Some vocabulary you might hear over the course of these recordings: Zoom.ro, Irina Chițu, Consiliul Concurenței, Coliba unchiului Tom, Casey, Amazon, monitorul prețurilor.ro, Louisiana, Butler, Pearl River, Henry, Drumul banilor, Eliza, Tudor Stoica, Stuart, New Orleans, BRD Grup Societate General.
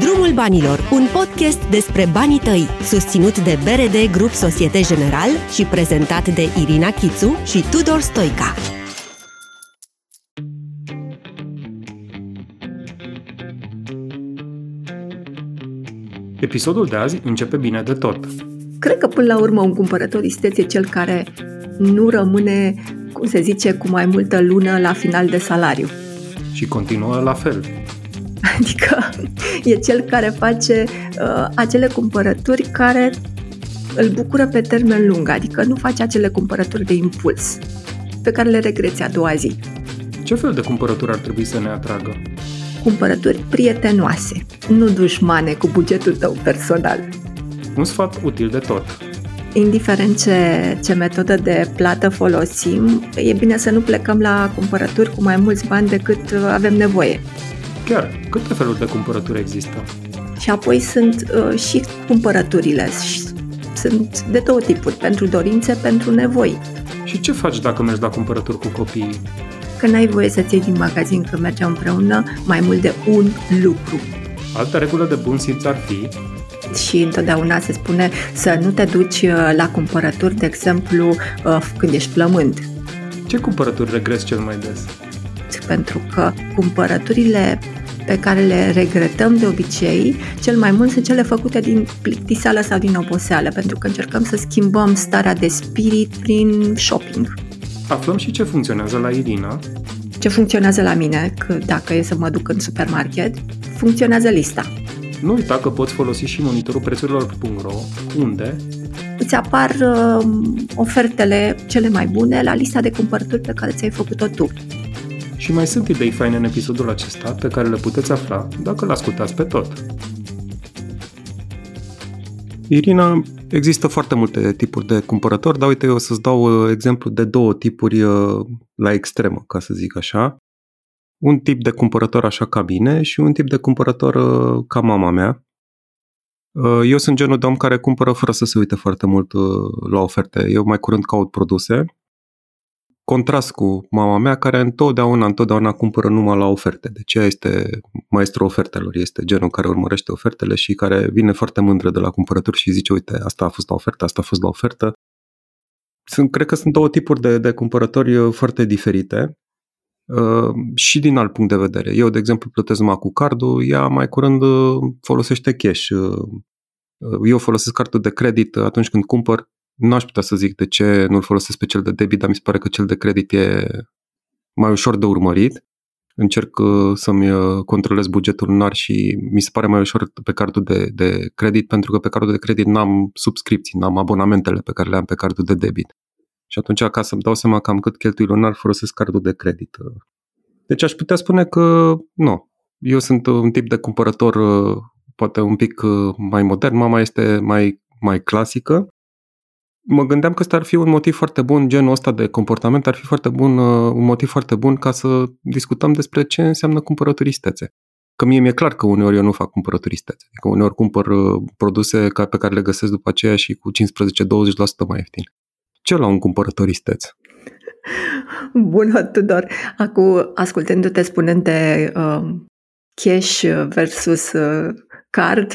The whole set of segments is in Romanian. Drumul banilor, un podcast despre banii tăi, susținut de BRD Grup Societate General și prezentat de Irina Chițu și Tudor Stoica. Episodul de azi începe bine de tot. Cred că până la urmă un cumpărător isteț e cel care nu rămâne, cum se zice, cu mai multă lună la final de salariu. Și continuă la fel. Adică e cel care face acele cumpărături care îl bucură pe termen lung, adică nu face acele cumpărături de impuls pe care le regreți a doua zi. Ce fel de cumpărături ar trebui să ne atragă? Cumpărături prietenoase, nu dușmane cu bugetul tău personal. Un sfat util de tot. Indiferent ce metodă de plată folosim, e bine să nu plecăm la cumpărături cu mai mulți bani decât avem nevoie. Chiar, câte feluri de cumpărături există? Și apoi sunt și cumpărăturile. Sunt de două tipuri, pentru dorințe, pentru nevoi. Și ce faci dacă mergi la cumpărături cu copiii? Că n-ai voie să-ți iei din magazin când mergeam împreună mai mult de un lucru. Altă regulă de bun simț ar fi? Și întotdeauna se spune să nu te duci la cumpărături, de exemplu, când ești flămând. Ce cumpărături regresi cel mai des? Pentru că cumpărăturile pe care le regretăm de obicei, cel mai mult sunt cele făcute din plictiseală sau din oboseală, pentru că încercăm să schimbăm starea de spirit prin shopping. Aflăm și ce funcționează la Irina. Ce funcționează la mine, că dacă e să mă duc în supermarket, funcționează lista. Nu uita că poți folosi și monitorul prețurilor.ro, unde îți apar ofertele cele mai bune la lista de cumpărături pe care ți-ai făcut-o tu. Și mai sunt idei faine în episodul acesta pe care le puteți afla dacă l-ascultați pe tot. Irina, există foarte multe tipuri de cumpărători, dar uite, eu o să-ți dau exemplu de două tipuri la extremă, ca să zic așa. Un tip de cumpărător așa ca mine și un tip de cumpărător ca mama mea. Eu sunt genul de om care cumpără fără să se uite foarte mult la oferte. Eu mai curând caut produse. Contrast cu mama mea, care întotdeauna cumpără numai la oferte. Deci ea este maestrul ofertelor, este genul care urmărește ofertele și care vine foarte mândră de la cumpărături și zice, uite, asta a fost la ofertă, asta a fost la ofertă. Cred că sunt două tipuri de cumpărători foarte diferite și din alt punct de vedere. Eu, de exemplu, plătesc numai cu cardul, ea mai curând folosește cash. Eu folosesc cardul de credit atunci când cumpăr. N-aș putea să zic de ce nu-l folosesc pe cel de debit, dar mi se pare că cel de credit e mai ușor de urmărit. Încerc să-mi controlez bugetul lunar și mi se pare mai ușor pe cardul de credit, pentru că pe cardul de credit n-am subscripții, n-am abonamentele pe care le am pe cardul de debit. Și atunci, ca să-mi dau seama cam cât cheltui lunar, folosesc cardul de credit. Deci aș putea spune că nu. Eu sunt un tip de cumpărător poate un pic mai modern, mama este mai clasică. Mă gândeam că ăsta ar fi un motiv foarte bun, genul ăsta de comportament ar fi foarte bun, un motiv foarte bun ca să discutăm despre ce înseamnă cumpărături istețe. Că mie mi-e clar că uneori eu nu fac cumpărături istețe, că uneori cumpăr produse pe care le găsesc după aceea și cu 15-20% mai ieftin. Ce la un cumpărător isteț? Bună, Tudor! Acum, ascultându-te spunându-te cash versus card,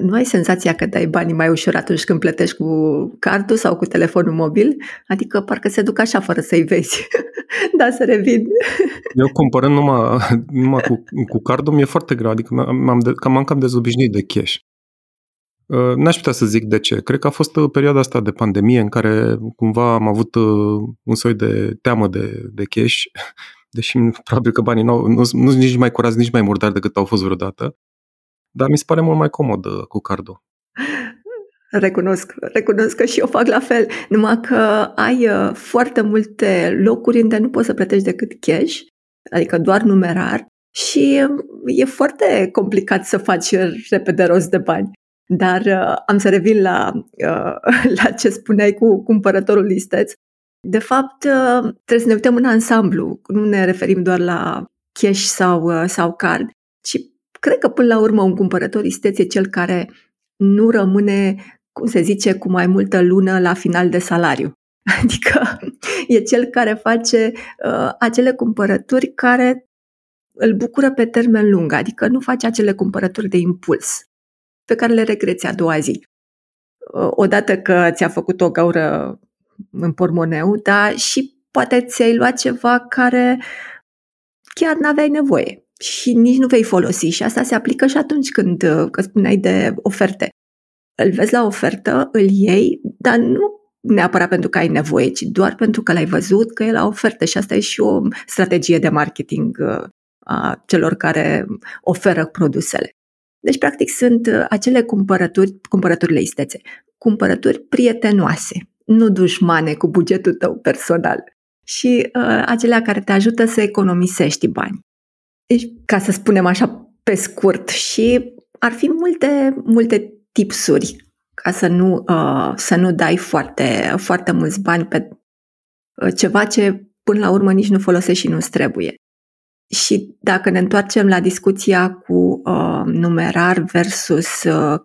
nu ai senzația că dai banii mai ușor atunci când plătești cu cardul sau cu telefonul mobil? Adică parcă se duc așa fără să-i vezi. Da, să revin. Eu cumpărând numai cu cardul mi-e foarte greu, adică m-am cam dezobișnuit de cash. N-aș putea să zic de ce. Cred că a fost perioada asta de pandemie în care cumva am avut un soi de teamă de cash, deși probabil că banii nu sunt nici mai curați, nici mai murdari decât au fost vreodată. Dar mi se pare mult mai comod cu cardul. Recunosc că și eu fac la fel, numai că ai foarte multe locuri unde nu poți să plătești decât cash, adică doar numerar, și e foarte complicat să faci repede rost de bani. Dar am să revin la ce spuneai cu cumpărătorul isteț. De fapt, trebuie să ne uităm în ansamblu, nu ne referim doar la cash sau card, ci cred că până la urmă un cumpărător isteț e cel care nu rămâne, cum se zice, cu mai multă lună la final de salariu. Adică e cel care face acele cumpărături care îl bucură pe termen lung, adică nu face acele cumpărături de impuls pe care le regreți a doua zi. Odată că ți-a făcut o gaură în pormoneu, dar și poate ți-ai luat ceva care chiar n-aveai nevoie și nici nu vei folosi. Și asta se aplică și atunci când spuneai de oferte. Îl vezi la ofertă, îl iei, dar nu neapărat pentru că ai nevoie, ci doar pentru că l-ai văzut că e la ofertă. Și asta e și o strategie de marketing a celor care oferă produsele. Deci, practic, sunt acele cumpărăturile istețe, cumpărături prietenoase, nu dușmane cu bugetul tău personal și acelea care te ajută să economisești bani. Deci, ca să spunem așa pe scurt, și ar fi multe tipsuri ca să nu dai foarte, foarte mulți bani pe ceva ce până la urmă nici nu folosești și nu-ți trebuie. Și dacă ne întoarcem la discuția cu numerar versus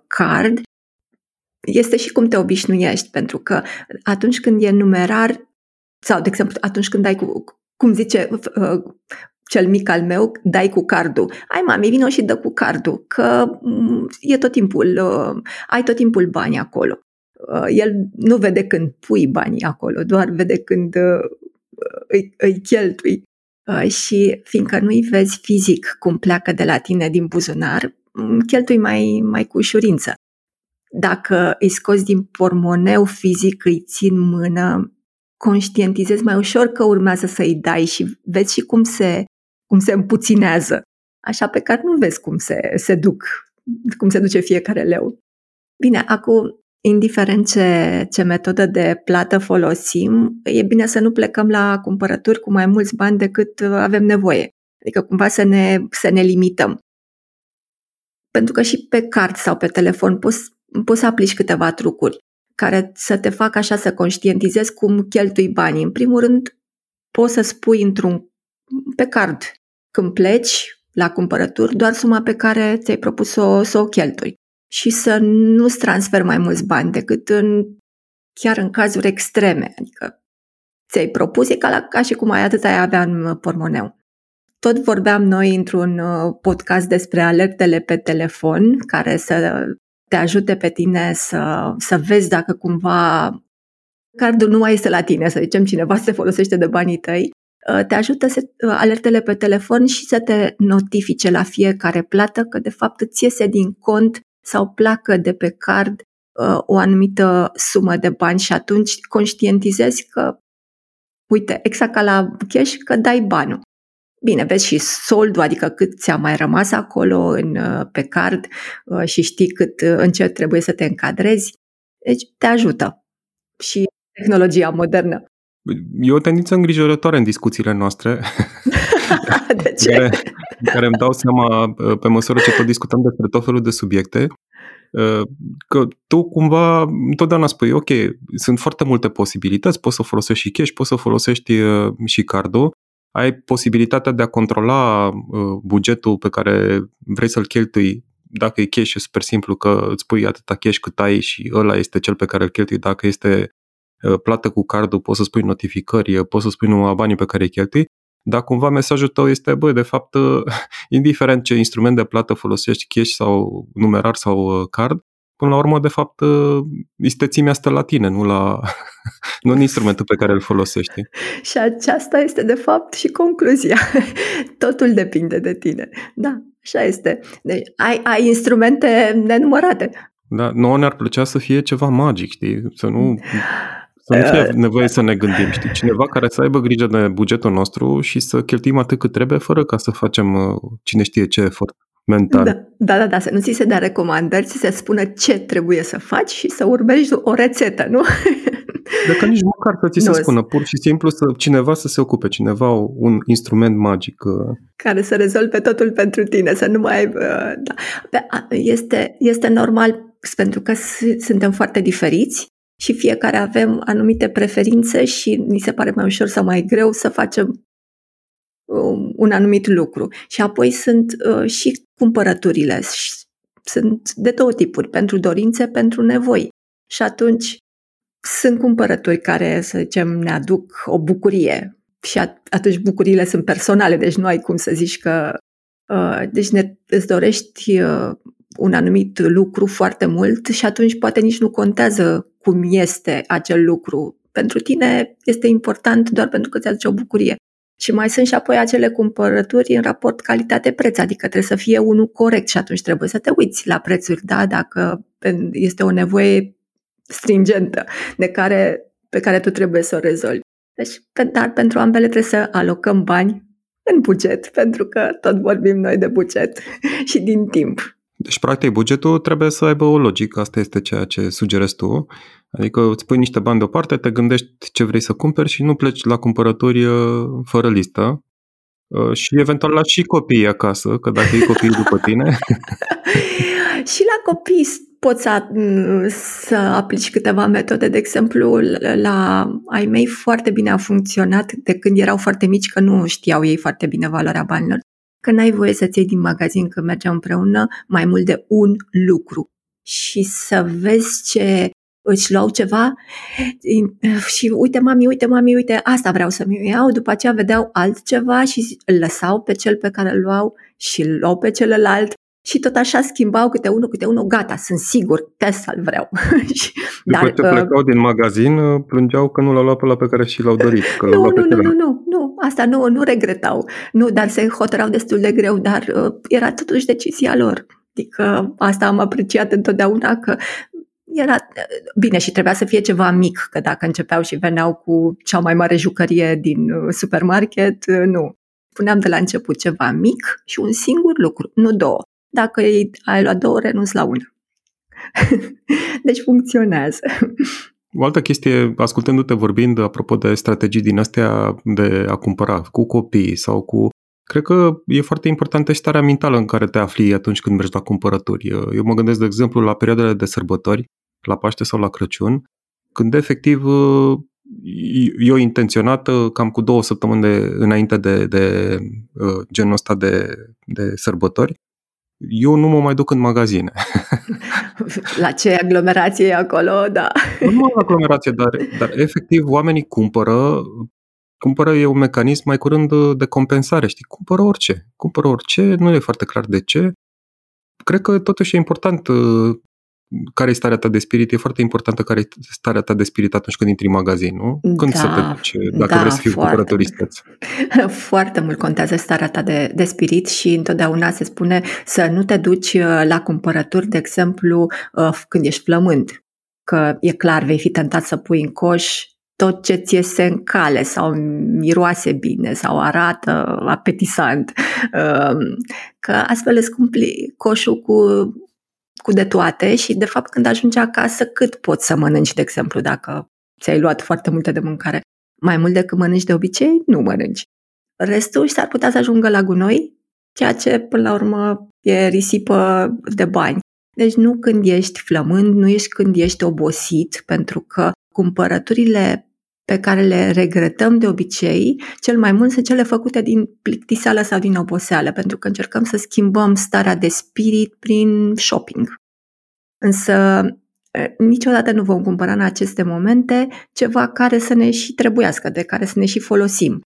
card, este și cum te obișnuiești, pentru că atunci când e numerar, sau, de exemplu, atunci când dai cu, cum zice cel mic al meu, dai cu cardul. Ai, mami, vino și dă cu cardul, că e tot timpul, ai tot timpul bani acolo. El nu vede când pui banii acolo, doar vede când îi cheltui. Și fiindcă nu-i vezi fizic cum pleacă de la tine din buzunar, cheltui mai cu ușurință. Dacă îi scoți din pormoneu fizic, îi ții în mână, conștientizezi mai ușor că urmează să-i dai și vezi și cum se împuținează. Așa pe care nu vezi cum se duce fiecare leu. Bine, acum, indiferent ce metodă de plată folosim, e bine să nu plecăm la cumpărături cu mai mulți bani decât avem nevoie. Adică cumva să ne limităm. Pentru că și pe card sau pe telefon poți să aplici câteva trucuri care să te facă așa să conștientizezi cum cheltui banii. În primul rând, poți să spui pe card, când pleci la cumpărături, doar suma pe care ți-ai propus să o cheltui. Și să nu-ți transferi mai mulți bani decât chiar în cazuri extreme. Adică ți-ai propus, e ca și cum atât ai avea în pormoneu. Tot vorbeam noi într-un podcast despre alertele pe telefon, care să te ajute pe tine să vezi dacă cumva cardul nu mai este la tine, să zicem cineva se folosește de banii tăi. Te ajută alertele pe telefon și să te notifice la fiecare plată că de fapt îți iese din cont sau pleacă de pe card o anumită sumă de bani și atunci conștientizezi că, uite, exact ca la cash, că dai banul. Bine, vezi și soldul, adică cât ți-a mai rămas acolo pe card și știi în ce trebuie să te încadrezi. Deci te ajută și tehnologia modernă. E o tendință îngrijorătoare în discuțiile noastre. De ce? Care îmi dau seama, pe măsură ce tot discutăm despre tot felul de subiecte, că tu cumva întotdeauna spui, ok, sunt foarte multe posibilități, poți să folosești și cash, poți să folosești și cardul, ai posibilitatea de a controla bugetul pe care vrei să-l cheltui. Dacă e cash, e super simplu că îți pui atâta cash cât ai și ăla este cel pe care îl cheltui. Dacă este plată cu cardul, poți să spui notificări, poți să spui numai banii pe care îi cheltui. Dar cumva mesajul tău este, de fapt, indiferent ce instrument de plată folosești, cash sau numerar sau card, până la urmă, de fapt, istețimea stă la tine, nu în instrumentul pe care îl folosești. Și aceasta este, de fapt, și concluzia. Totul depinde de tine. Da, așa este. Deci ai instrumente nenumărate. Da, nouă ne-ar plăcea să fie ceva magic, știi? Să nu fie nevoie să ne gândim, știi? Cineva care să aibă grijă de bugetul nostru și să cheltuim atât cât trebuie, fără ca să facem cine știe ce efort mental. Da, să nu ți se dea recomandări, ți se spună ce trebuie să faci și să urmezi o rețetă, nu? Dacă nici măcar să ți se spună, pur și simplu cineva să se ocupe, cineva un instrument magic. Care să rezolve totul pentru tine, să nu mai... Da. Este normal, pentru că suntem foarte diferiți. Și fiecare avem anumite preferințe și ni se pare mai ușor sau mai greu să facem un anumit lucru. Și apoi sunt și cumpărăturile. Sunt de două tipuri, pentru dorințe, pentru nevoi. Și atunci sunt cumpărături care, să zicem, ne aduc o bucurie. Și atunci bucuriile sunt personale, deci nu ai cum să zici că Deci îți dorești un anumit lucru foarte mult și atunci poate nici nu contează cum este acel lucru. Pentru tine este important doar pentru că ți aduce o bucurie. Și mai sunt și apoi acele cumpărături în raport calitate-preț, adică trebuie să fie unul corect și atunci trebuie să te uiți la prețuri, da, dacă este o nevoie stringentă pe care tu trebuie să o rezolvi. Deci, dar pentru ambele trebuie să alocăm bani în buget, pentru că tot vorbim noi de buget și din timp. Deci, practic, bugetul trebuie să aibă o logică, asta este ceea ce sugerezi tu, adică îți pui niște bani deoparte, te gândești ce vrei să cumperi și nu pleci la cumpărături fără listă și eventual la și copiii acasă, că dacă e copiii după tine. Și la copii poți să aplici câteva metode, de exemplu, la ai mei foarte bine a funcționat de când erau foarte mici, că nu știau ei foarte bine valoarea banilor. Că n-ai voie să-ți iei din magazin când mergeam împreună mai mult de un lucru și să vezi ce își luau ceva și uite mami, uite, asta vreau să-mi iau, după aceea vedeau altceva și îl lăsau pe cel pe care îl luau și îl luau pe celălalt și tot așa schimbau câte unul, gata, sunt sigur, pe asta-l vreau. După ce plecau din magazin, plângeau că nu l-au luat pe ăla pe care și l-au dorit. Că nu, asta nu regretau, nu, dar se hotărau destul de greu, dar era totuși decizia lor. Adică asta am apreciat întotdeauna că era bine și trebuia să fie ceva mic, că dacă începeau și veneau cu cea mai mare jucărie din supermarket, nu. Puneam de la început ceva mic și un singur lucru, nu două. Dacă ai luat două, renunți la una. Deci funcționează. O altă chestie, ascultându-te vorbind, apropo de strategii din astea de a cumpăra cu copii sau cu... Cred că e foarte importantă și starea mentală în care te afli atunci când mergi la cumpărături. Eu mă gândesc, de exemplu, la perioadele de sărbători, la Paște sau la Crăciun, când efectiv eu intenționat cam cu 2 săptămâni înainte de genul ăsta de sărbători, eu nu mă mai duc în magazine. La ce aglomerație e acolo, da. Nu numai la aglomerație, dar efectiv oamenii cumpără e un mecanism mai curând de compensare, știi? Cumpără orice, nu e foarte clar de ce. Cred că totuși e important care e starea ta de spirit, e foarte importantă care e starea ta de spirit atunci când intri în magazin, nu? Când să te duci, dacă vrei să fii cumpărătoristeț. Foarte mult contează starea ta de spirit și întotdeauna se spune să nu te duci la cumpărături, de exemplu, când ești flămând, că e clar, vei fi tentat să pui în coș tot ce ți iese în cale sau miroase bine sau arată apetisant, că astfel îți cumpli coșul cu de toate și, de fapt, când ajungi acasă, cât poți să mănânci, de exemplu, dacă ți-ai luat foarte multe de mâncare? Mai mult decât mănânci de obicei, nu mănânci. Restul s-ar putea să ajungă la gunoi, ceea ce, până la urmă, e risipă de bani. Deci nu când ești flămând, nu ești când ești obosit, pentru că cumpărăturile pe care le regretăm de obicei, cel mai mult sunt cele făcute din plictiseală sau din oboseală, pentru că încercăm să schimbăm starea de spirit prin shopping. Însă niciodată nu vom cumpăra în aceste momente ceva care să ne și trebuiască, de care să ne și folosim.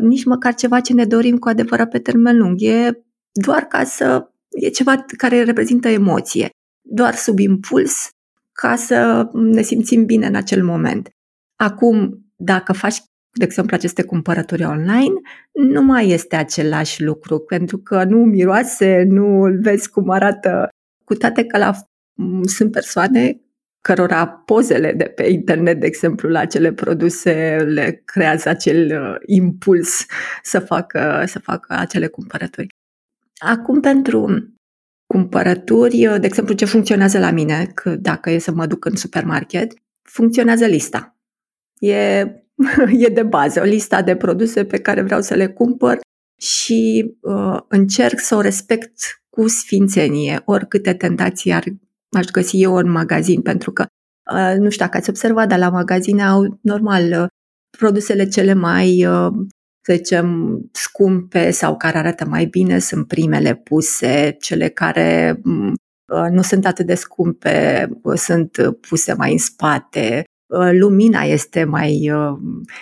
Nici măcar ceva ce ne dorim cu adevărat pe termen lung. E doar e ceva care reprezintă emoție, doar sub impuls, ca să ne simțim bine în acel moment. Acum, dacă faci, de exemplu, aceste cumpărături online, nu mai este același lucru, pentru că nu miroase, nu îl vezi cum arată, cu toate că sunt persoane cărora pozele de pe internet, de exemplu, la acele produse le creează acel impuls să facă acele cumpărături. Acum, pentru cumpărături, de exemplu, ce funcționează la mine, că dacă e să mă duc în supermarket, funcționează lista. E de bază, o listă de produse pe care vreau să le cumpăr și încerc să o respect cu sfințenie, oricâte tentații aș găsi eu în magazin, pentru că, nu știu dacă ați observat, dar la magazine au, normal, produsele cele mai, să zicem, scumpe sau care arată mai bine sunt primele puse, cele care nu sunt atât de scumpe sunt puse mai în spate. Lumina este mai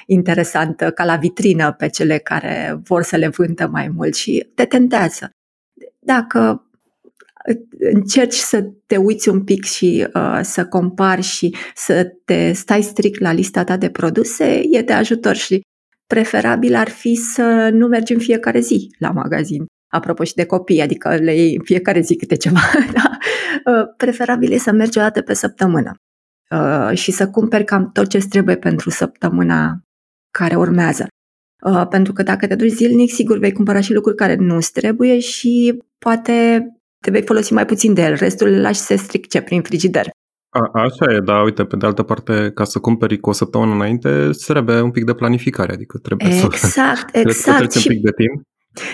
interesantă ca la vitrină pe cele care vor să le vândă mai mult și te tentează. dacă încerci să te uiți un pic și să compari și să te stai strict la lista ta de produse, e de ajutor și preferabil ar fi să nu mergi în fiecare zi la magazin. Apropo și de copii, adică le iei în fiecare zi câte ceva. Da? Preferabil e să mergi o dată pe săptămână și să cumperi cam tot ce trebuie pentru săptămâna care urmează. Pentru că dacă te duci zilnic, sigur vei cumpăra și lucruri care nu-ți trebuie și poate te vei folosi mai puțin de el. Restul îl lași să se strice prin frigider. Așa e, dar uite, pe de altă parte, ca să cumperi cu o săptămână înainte, îți trebuie un pic de planificare, adică trebuie să treci un pic de timp.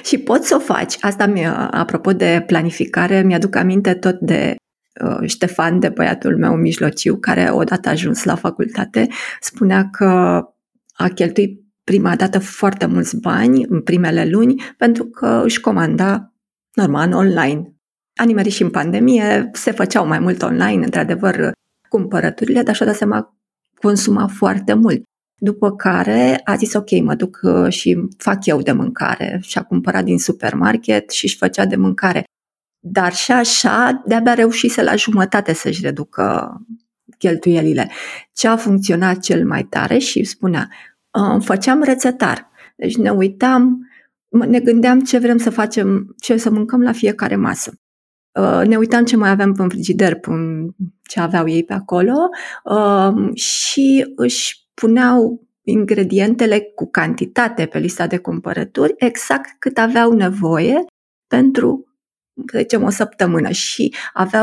Și poți să o faci. Asta, apropo de planificare, mi-aduc aminte tot de Ștefan, de băiatul meu mijlociu, care odată ajuns la facultate, spunea că a cheltuit prima dată foarte mulți bani în primele luni pentru că își comanda normal online. A nimerit și în pandemie, se făceau mai mult online, într-adevăr, cumpărăturile, dar și-a dat seama, consuma foarte mult. După care a zis, ok, mă duc și fac eu de mâncare. Și-a cumpărat din supermarket și-și făcea de mâncare. Dar și așa, de-abia reușise la jumătate să-și reducă cheltuielile. Ce a funcționat cel mai tare și spunea, făceam rețetar. Deci ne uitam, ne gândeam ce vrem să facem, ce să mâncăm la fiecare masă. Ne uitam ce mai aveam în frigider, ce aveau ei pe acolo și își puneau ingredientele cu cantitate pe lista de cumpărături exact cât aveau nevoie pentru, să zicem, o săptămână și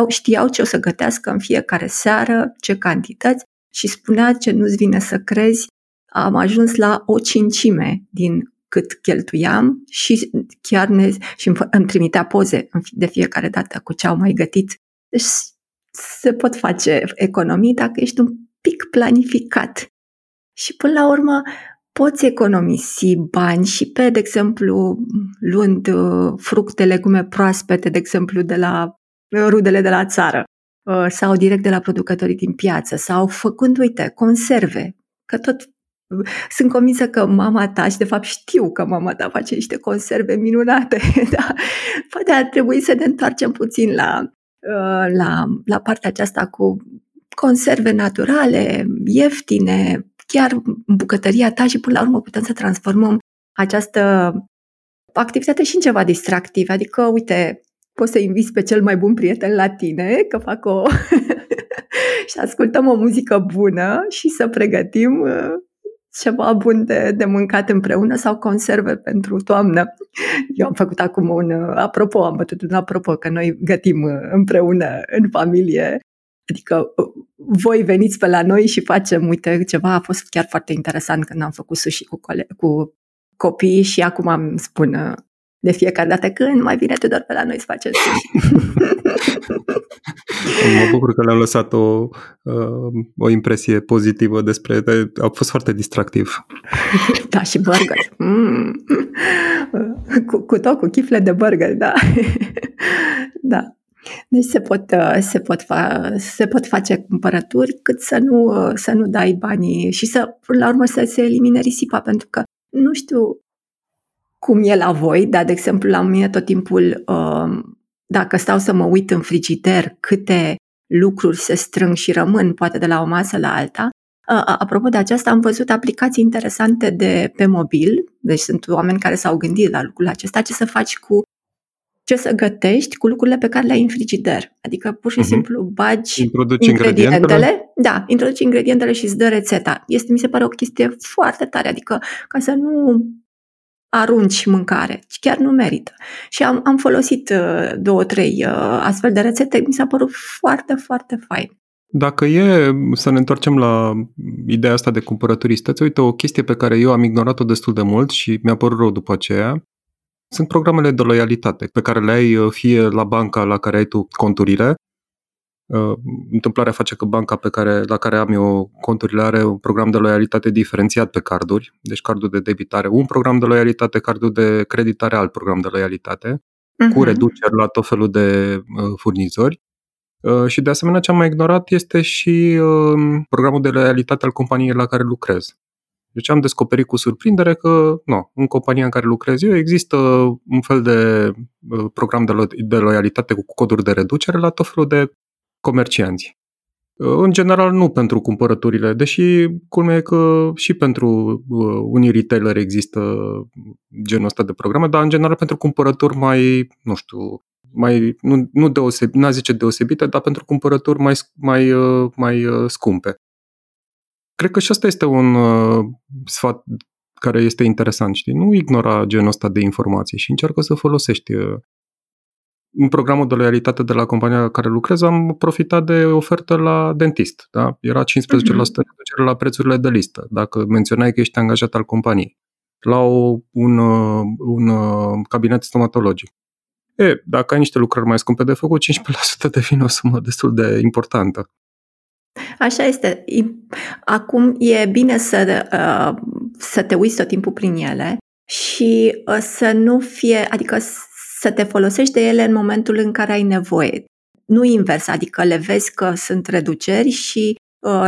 știau ce o să gătească în fiecare seară, ce cantități și spunea ce nu-ți vine să crezi, am ajuns la o cincime din cât cheltuiam și chiar îmi trimitea poze de fiecare dată cu ce au mai gătit. Deci se pot face economii dacă ești un pic planificat. Și până la urmă poți economisi bani și pe, de exemplu, luând fructe, legume proaspete, de exemplu, de la rudele de la țară sau direct de la producătorii din piață sau făcând, uite, conserve, că tot sunt convinsă că mama ta, și de fapt știu că mama ta face niște conserve minunate, da? Poate ar trebui să ne întoarcem puțin la partea aceasta cu conserve naturale, ieftine, chiar în bucătăria ta și până la urmă putem să transformăm această activitate și în ceva distractiv. Adică, uite, poți să inviți pe cel mai bun prieten la tine, că fac o... și ascultăm o muzică bună și să pregătim ceva bun de mâncat împreună sau conserve pentru toamnă. Eu am făcut acum apropo, că noi gătim împreună în familie. Adică voi veniți pe la noi și facem, uite, ceva a fost chiar foarte interesant când am făcut sushi cu copiii și acum îmi spun de fiecare dată când mai vine Tudor pe la noi să facem sushi. Mă bucur că le-am lăsat o impresie pozitivă despre... A fost foarte distractiv. Da, și burger. Cu tot, cu chifle de burger, da. Da. Deci se pot face cumpărături cât să nu dai banii și să, până la urmă, să se elimine risipa, pentru că nu știu cum e la voi, dar, de exemplu, la mine tot timpul, dacă stau să mă uit în frigider câte lucruri se strâng și rămân, poate de la o masă la alta, apropo de aceasta, am văzut aplicații interesante pe mobil, deci sunt oameni care s-au gândit la lucrul acesta, ce să faci cu ce să gătești cu lucrurile pe care le ai în frigider. Adică pur și simplu bagi ingredientele. Da, introduci ingredientele și îți dă rețeta. Este, mi se pare, o chestie foarte tare, adică ca să nu arunci mâncare, chiar nu merită. Și am folosit 2-3 astfel de rețete, mi s-a părut foarte, foarte fain. Dacă e să ne întoarcem la ideea asta de cumpărăturistăți, uite, o chestie pe care eu am ignorat-o destul de mult și mi-a părut rău după aceea, sunt programele de loialitate pe care le ai fie la banca la care ai tu conturile. Întâmplarea face că banca la care am eu conturile are un program de loialitate diferențiat pe carduri, deci cardul de debitare un program de loialitate, cardul de creditare alt program de loialitate, cu reduceri la tot felul de furnizori. Și de asemenea ce am mai ignorat este și programul de loialitate al companiei la care lucrez. Deci am descoperit cu surprindere că, nu, în compania în care lucrez eu există un fel de program de loialitate cu coduri de reducere la tot felul de comercianți. În general nu pentru cumpărăturile, deși culmea e că și pentru unii retaileri există genul ăsta de programe, dar în general pentru cumpărături mai, nu știu, mai nu deosebite, n-a zice deosebite, dar pentru cumpărături mai scumpe. Cred că și asta este un sfat care este interesant, știi? Nu ignora genul ăsta de informații și încearcă să folosești. În programul de loialitate de la compania la care lucrez am profitat de ofertă la dentist. Da? Era 15% reducere la prețurile de listă, dacă menționai că ești angajat al companiei. La un cabinet stomatologic. Dacă ai niște lucrări mai scumpe de făcut, 15% devine o sumă destul de importantă. Așa este. Acum e bine să te uiți tot timpul prin ele și să nu fie, adică să te folosești de ele în momentul în care ai nevoie. Nu invers, adică le vezi că sunt reduceri și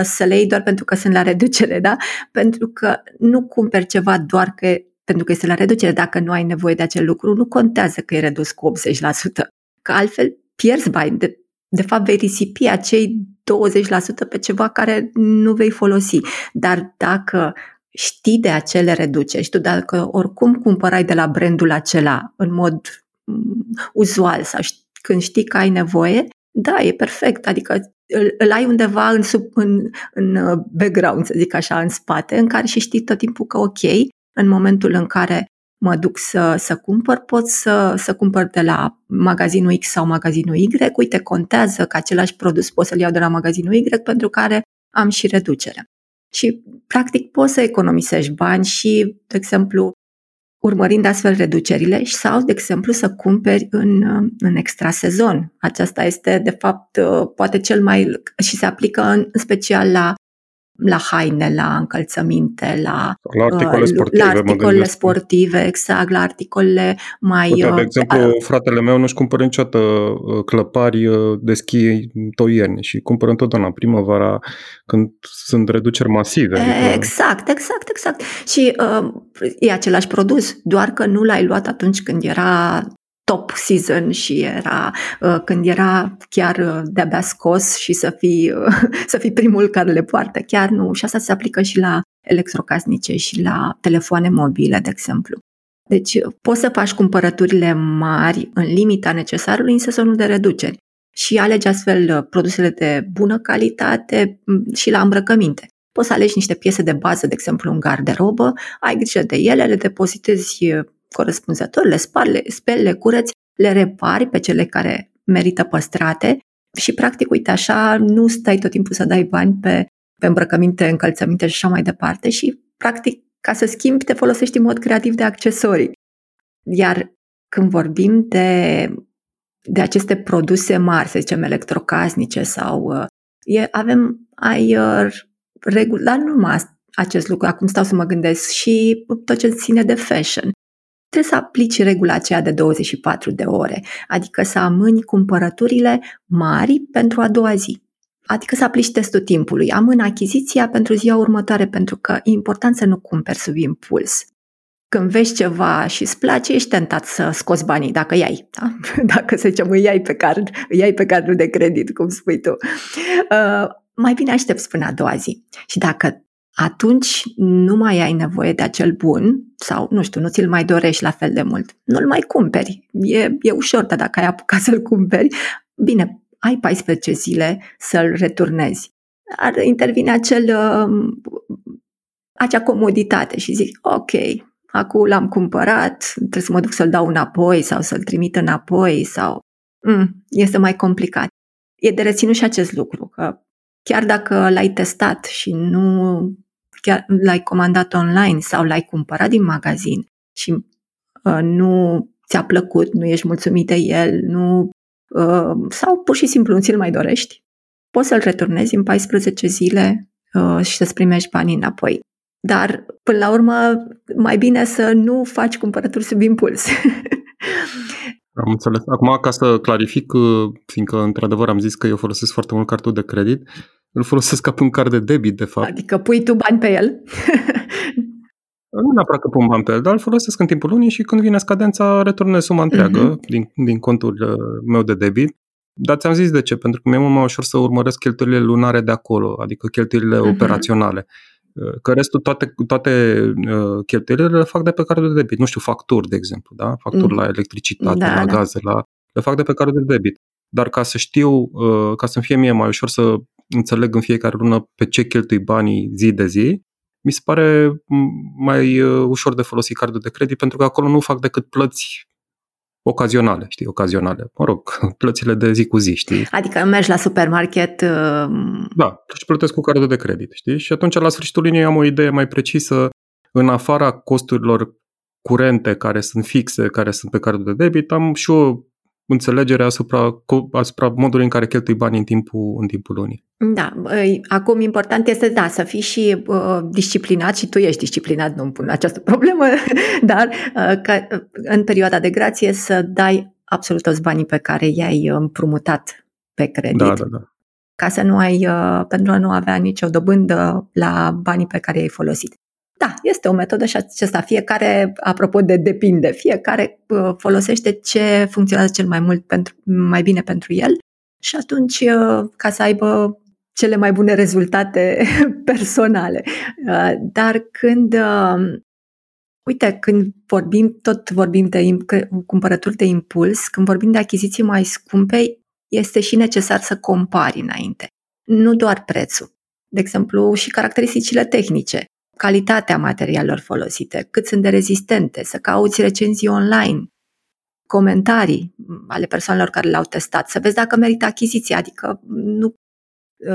să le iei doar pentru că sunt la reducere, da? Pentru că nu cumperi ceva doar că, pentru că este la reducere. Dacă nu ai nevoie de acel lucru, nu contează că e redus cu 80%, că altfel pierzi bani. De fapt, vei risipi acei 20% pe ceva care nu vei folosi. Dar dacă știi de acele reduceri și tu dacă oricum cumpărai de la brandul acela în mod uzual sau când știi că ai nevoie, da, e perfect, adică îl ai undeva în background, să zic așa, în spate, în care și știi tot timpul că ok, în momentul în care mă duc să cumpăr, pot să cumpăr de la magazinul X sau magazinul Y, uite, contează că același produs pot să-l iau de la magazinul Y pentru care am și reducere. Și, practic, poți să economisești bani și, de exemplu, urmărind astfel reducerile sau, de exemplu, să cumperi în extrasezon. Aceasta este, de fapt, poate cel mai... și se aplică în special la haine, la încălțăminte, la articole sportive. La articole sportive, exact, la articole mai... Uite, de exemplu, fratele meu nu-și cumpără niciodată clăpari de schi toieni și cumpără întotdeauna primăvara când sunt reduceri masive. Exact. Și e același produs, doar că nu l-ai luat atunci când era top season și era când era chiar de-abia scos și să fii primul care le poartă. Chiar nu. Și asta se aplică și la electrocasnice și la telefoane mobile, de exemplu. Deci poți să faci cumpărăturile mari în limita necesarului în sezonul de reduceri și alegi astfel produsele de bună calitate și la îmbrăcăminte. Poți să alegi niște piese de bază, de exemplu în garderobă, ai grijă de ele, le depozitezi corespunzător, le spari, speli, le curăți, le repari pe cele care merită păstrate și, practic, uite, așa nu stai tot timpul să dai bani pe îmbrăcăminte, încălțăminte și așa mai departe și, practic, ca să schimbi, te folosești în mod creativ de accesorii. Iar când vorbim de aceste produse mari, să zicem, electrocasnice sau... reguli, dar nu numai acest lucru, acum stau să mă gândesc și tot ce ține de fashion. Trebuie să aplici regula aceea de 24 de ore, adică să amâni cumpărăturile mari pentru a doua zi. Adică să aplici testul timpului, amâni achiziția pentru ziua următoare, pentru că e important să nu cumperi sub impuls. Când vezi ceva și îți place, ești tentat să scoți banii, dacă iai, da? Dacă, să zicem, îi iai pe cardul de credit, cum spui tu. Mai bine aștepți până a doua zi. Și dacă atunci nu mai ai nevoie de acel bun sau, nu știu, nu ți-l mai dorești la fel de mult, nu-l mai cumperi. E ușor, dar dacă ai apucat să-l cumperi, bine, ai 14 zile să-l returnezi. Ar intervine acea comoditate și zici, ok, acum l-am cumpărat, trebuie să mă duc să-l dau înapoi sau să-l trimit înapoi sau... este mai complicat. E de reținut și acest lucru, că chiar dacă l-ai testat și nu chiar l-ai comandat online sau l-ai cumpărat din magazin și nu ți-a plăcut, nu ești mulțumit de el, sau pur și simplu nu ți-l mai dorești, poți să-l returnezi în 14 zile și să-ți primești banii înapoi. Dar, până la urmă, mai bine să nu faci cumpărături sub impuls. Am înțeles. Acum, ca să clarific, fiindcă într-adevăr am zis că eu folosesc foarte mult cartul de credit, Îl folosesc ca un card de debit, de fapt. Adică pui tu bani pe el. Nu neapărat că pun bani pe el, dar îl folosesc în timpul lunii și când vine scadența, returnez suma întreagă din contul meu de debit. Dar ți-am zis de ce, pentru că mi-e mult mai ușor să urmăresc cheltuielile lunare de acolo, adică cheltuielile operaționale. Că restul, toate cheltuielile le fac de pe cardul de debit. Nu știu, facturi, de exemplu, da? Facturi la electricitate, la gaze, le fac de pe cardul de debit. Dar ca să știu, ca să-mi fie mie mai ușor să înțeleg în fiecare lună pe ce cheltui banii zi de zi, mi se pare mai ușor de folosit cardul de credit, pentru că acolo nu fac decât plăți ocazionale, știi, ocazionale. Mă rog, plățile de zi cu zi, știi? Adică mergi la supermarket... Da, și plătesc cu cardul de credit, știi? Și atunci, la sfârșitul liniei, am o idee mai precisă. În afara costurilor curente, care sunt fixe, care sunt pe cardul de debit, am și o înțelegere asupra modului în care cheltui banii în timpul lunii. Da, acum important este, da, să fii și disciplinat, și tu ești disciplinat, nu-mi pun această problemă, dar în perioada de grație să dai absolut toți banii pe care i-ai împrumutat pe credit. Da. Ca să nu ai, pentru a nu avea nicio dobândă la banii pe care i-ai folosit. Da, este o metodă și acesta. Fiecare, apropo de depinde, fiecare folosește ce funcționează cel mai mult, mai bine pentru el și atunci ca să aibă cele mai bune rezultate personale. Dar când vorbim de cumpărături de impuls, când vorbim de achiziții mai scumpe, este și necesar să compari înainte. Nu doar prețul. De exemplu, și caracteristicile tehnice. Calitatea materialelor folosite, cât sunt de rezistente, să cauți recenzii online, comentarii ale persoanelor care l-au testat, să vezi dacă merită achiziția, adică nu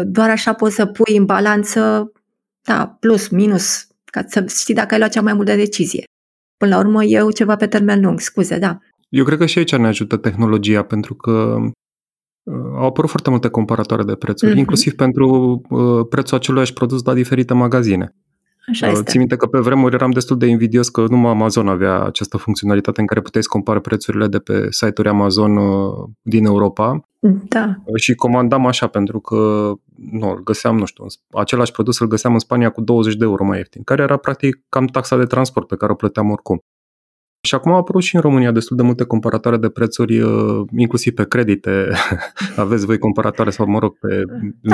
doar așa poți să pui în balanță, da, plus, minus, ca să știi dacă ai luat cea mai multă decizie. Până la urmă eu ceva pe termen lung, scuze, da. Eu cred că și aici ne ajută tehnologia, pentru că au apărut foarte multe comparatoare de prețuri, inclusiv pentru prețul aceluiași produs la diferite magazine. Țin minte că pe vremuri eram destul de invidios că numai Amazon avea această funcționalitate în care puteai compara prețurile de pe site-uri Amazon din Europa. Da. Și comandam așa, pentru că îl găseam, nu știu, același produs îl găseam în Spania cu 20 de euro mai ieftin, care era practic cam taxa de transport pe care o plăteam oricum. Și acum au apărut și în România destul de multe comparatoare de prețuri, inclusiv pe credite. Aveți voi comparatoare sau, mă rog, pe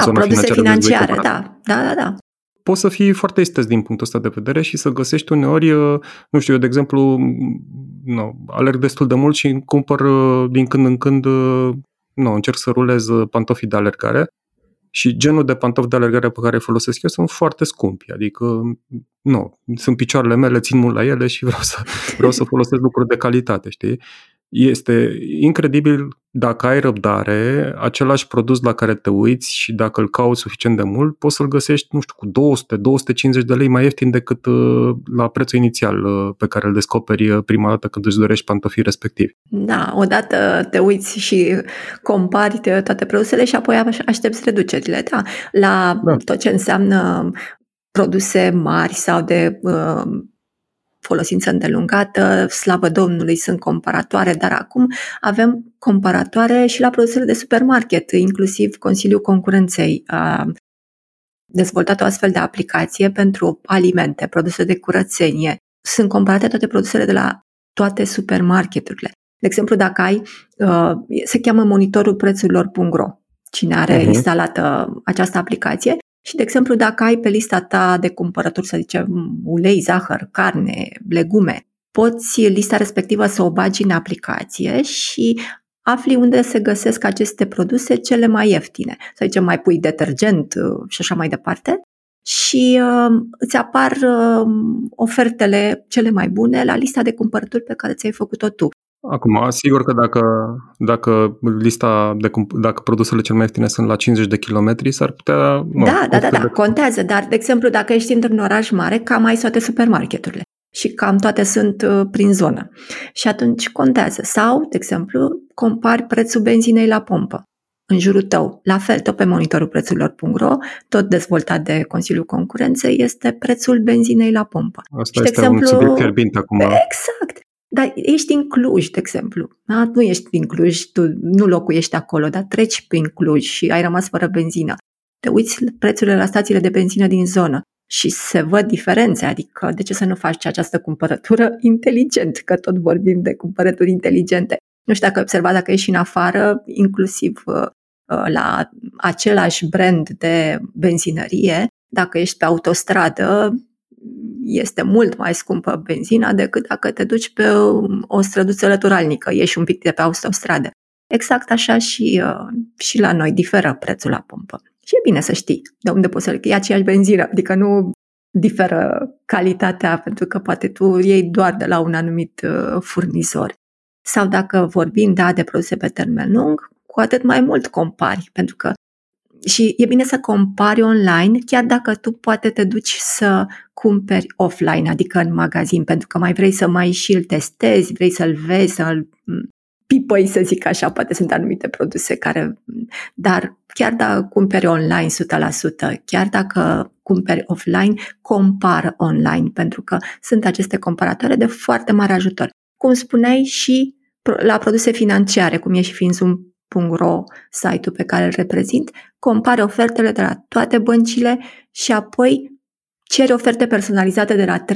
zona financiară. Da. Poți să fii foarte isteț din punctul ăsta de vedere și să găsești uneori, nu știu, eu de exemplu alerg destul de mult și cumpăr din când în când, încerc să rulez pantofii de alergare și genul de pantofi de alergare pe care îi folosesc eu sunt foarte scumpi, adică sunt picioarele mele, țin mult la ele și vreau să folosesc lucruri de calitate, știi? Este incredibil dacă ai răbdare, același produs la care te uiți și dacă îl cauți suficient de mult, poți să-l găsești, nu știu, cu 200-250 de lei mai ieftin decât la prețul inițial pe care îl descoperi prima dată când îți dorești pantofii respectivi. Da, odată te uiți și compari toate produsele și apoi aștepți reducerile, da, la tot ce înseamnă produse mari sau de... folosință îndelungată, slavă Domnului, sunt comparatoare, dar acum avem comparatoare și la produsele de supermarket, inclusiv Consiliul Concurenței a dezvoltat o astfel de aplicație pentru alimente, produse de curățenie. Sunt comparate toate produsele de la toate supermarketurile. De exemplu, dacă ai, se cheamă monitorul prețurilor.ro, cine are instalată această aplicație. Și, de exemplu, dacă ai pe lista ta de cumpărături, să zicem, ulei, zahăr, carne, legume, poți lista respectivă să o bagi în aplicație și afli unde se găsesc aceste produse cele mai ieftine. Să zicem, mai pui detergent și așa mai departe și îți apar ofertele cele mai bune la lista de cumpărături pe care ți-ai făcut-o tu. Acum, sigur că dacă produsele cel mai ieftine sunt la 50 de kilometri, s-ar putea... contează, dar, de exemplu, dacă ești într-un oraș mare, cam ai toate supermarketurile și cam toate sunt prin zonă. Și atunci contează. Sau, de exemplu, compari prețul benzinei la pompă în jurul tău. La fel, tot pe monitorul prețurilor.ro, tot dezvoltat de Consiliul Concurenței, este prețul benzinei la pompă. Asta este un subiect fierbinte acum. Exact! Dar ești din Cluj, de exemplu. Da? Nu ești din Cluj, tu nu locuiești acolo, dar treci prin Cluj și ai rămas fără benzină. te uiți prețurile la stațiile de benzină din zonă și se văd diferențe, adică de ce să nu faci această cumpărătură inteligent, că tot vorbim de cumpărături inteligente. Nu știu dacă ai observat, dacă ești în afară, inclusiv la același brand de benzinărie, dacă ești pe autostradă, este mult mai scumpă benzina decât dacă te duci pe o străduță lăturalnică, ieși un pic de pe autostradă. Exact așa și la noi diferă prețul la pompă. Și e bine să știi de unde poți să iei aceeași benzină, adică nu diferă calitatea, pentru că poate tu iei doar de la un anumit furnizor. Sau dacă vorbim de produse pe termen lung, cu atât mai mult compari, pentru că și e bine să compari online, chiar dacă tu poate te duci să cumperi offline, adică în magazin, pentru că mai vrei să mai și îl testezi, vrei să-l vezi, să-l pipăi, să zic așa, poate sunt anumite produse care... Dar chiar dacă cumperi online 100%, chiar dacă cumperi offline, compară online, pentru că sunt aceste comparatoare de foarte mare ajutor. Cum spuneai, și la produse financiare, cum e și fiind Zoom.ro, site-ul pe care îl reprezint, compare ofertele de la toate băncile și apoi ceri oferte personalizate de la 3-4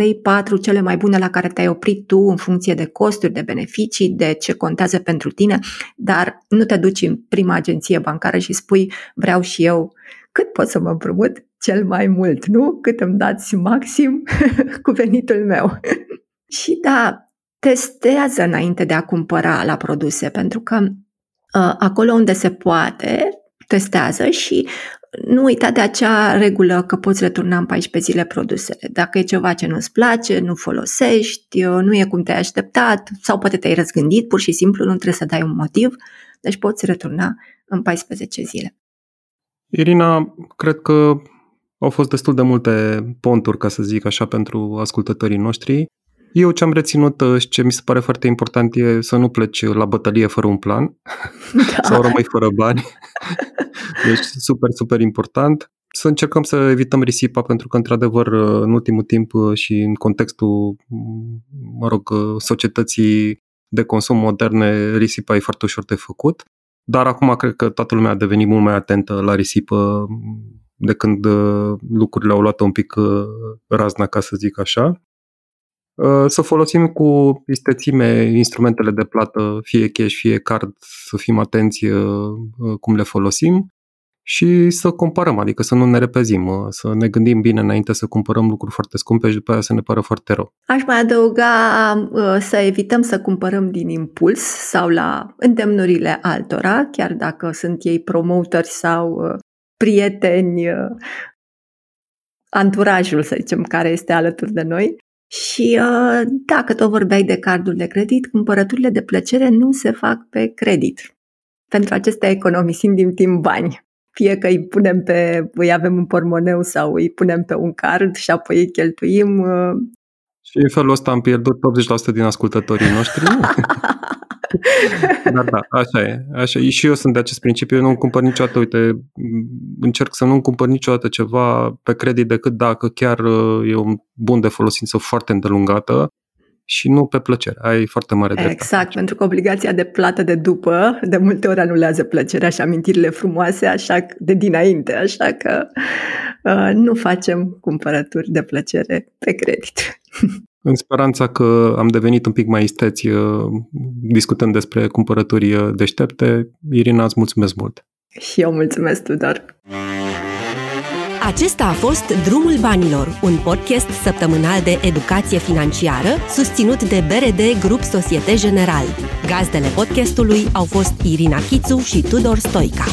cele mai bune la care te-ai oprit tu în funcție de costuri, de beneficii, de ce contează pentru tine, dar nu te duci în prima agenție bancară și spui vreau și eu cât pot să mă împrumut cel mai mult, nu? Cât îmi dați maxim cu venitul meu. Și da, testează înainte de a cumpăra la produse, pentru că acolo unde se poate, testează și nu uita de acea regulă că poți returna în 14 zile produsele. Dacă e ceva ce nu-ți place, nu folosești, nu e cum te-ai așteptat sau poate te-ai răzgândit, pur și simplu nu trebuie să dai un motiv, deci poți returna în 14 zile. Irina, cred că au fost destul de multe ponturi, ca să zic așa, pentru ascultătorii noștri. Eu ce am reținut și ce mi se pare foarte important e să nu pleci la bătălie fără un plan, da, sau rămâi fără bani. Deci super, super important. Să încercăm să evităm risipa, pentru că, într-adevăr, în ultimul timp și în contextul, societății de consum moderne, risipa e foarte ușor de făcut. Dar acum cred că toată lumea a devenit mult mai atentă la risipă de când lucrurile au luat un pic razna, ca să zic așa. Să folosim cu istețime instrumentele de plată, fie cash, fie card, să fim atenți cum le folosim și să comparăm, adică să nu ne repezim, să ne gândim bine înainte să cumpărăm lucruri foarte scumpe și după aia să ne pară foarte rău. Aș mai adăuga să evităm să cumpărăm din impuls sau la îndemnurile altora, chiar dacă sunt ei promotori sau prieteni, anturajul, să zicem, care este alături de noi. Și dacă tot vorbeai de cardul de credit, cumpărăturile de plăcere nu se fac pe credit. Pentru acestea economisim din timp bani. Fie că îi avem un portmoneu sau îi punem pe un card și apoi îi cheltuim. Și în felul ăsta am pierdut 80% din ascultătorii noștri. Dar da, așa e. Așa e. Și eu sunt de acest principiu. Eu nu cumpăr niciodată, încerc să nu cumpăr niciodată ceva pe credit decât dacă chiar e un bun de folosință foarte îndelungată și nu pe plăcere. Ai foarte mare dreptate. Exact, pentru că obligația de plată de după de multe ori anulează plăcerea și amintirile frumoase de dinainte, așa că nu facem cumpărături de plăcere pe credit. În speranța că am devenit un pic mai isteți discutând despre cumpărături deștepte, Irina, îți mulțumesc mult! Și eu mulțumesc, Tudor! Acesta a fost Drumul Banilor, un podcast săptămânal de educație financiară susținut de BRD Grup Societate General. Gazdele podcastului au fost Irina Chițu și Tudor Stoica.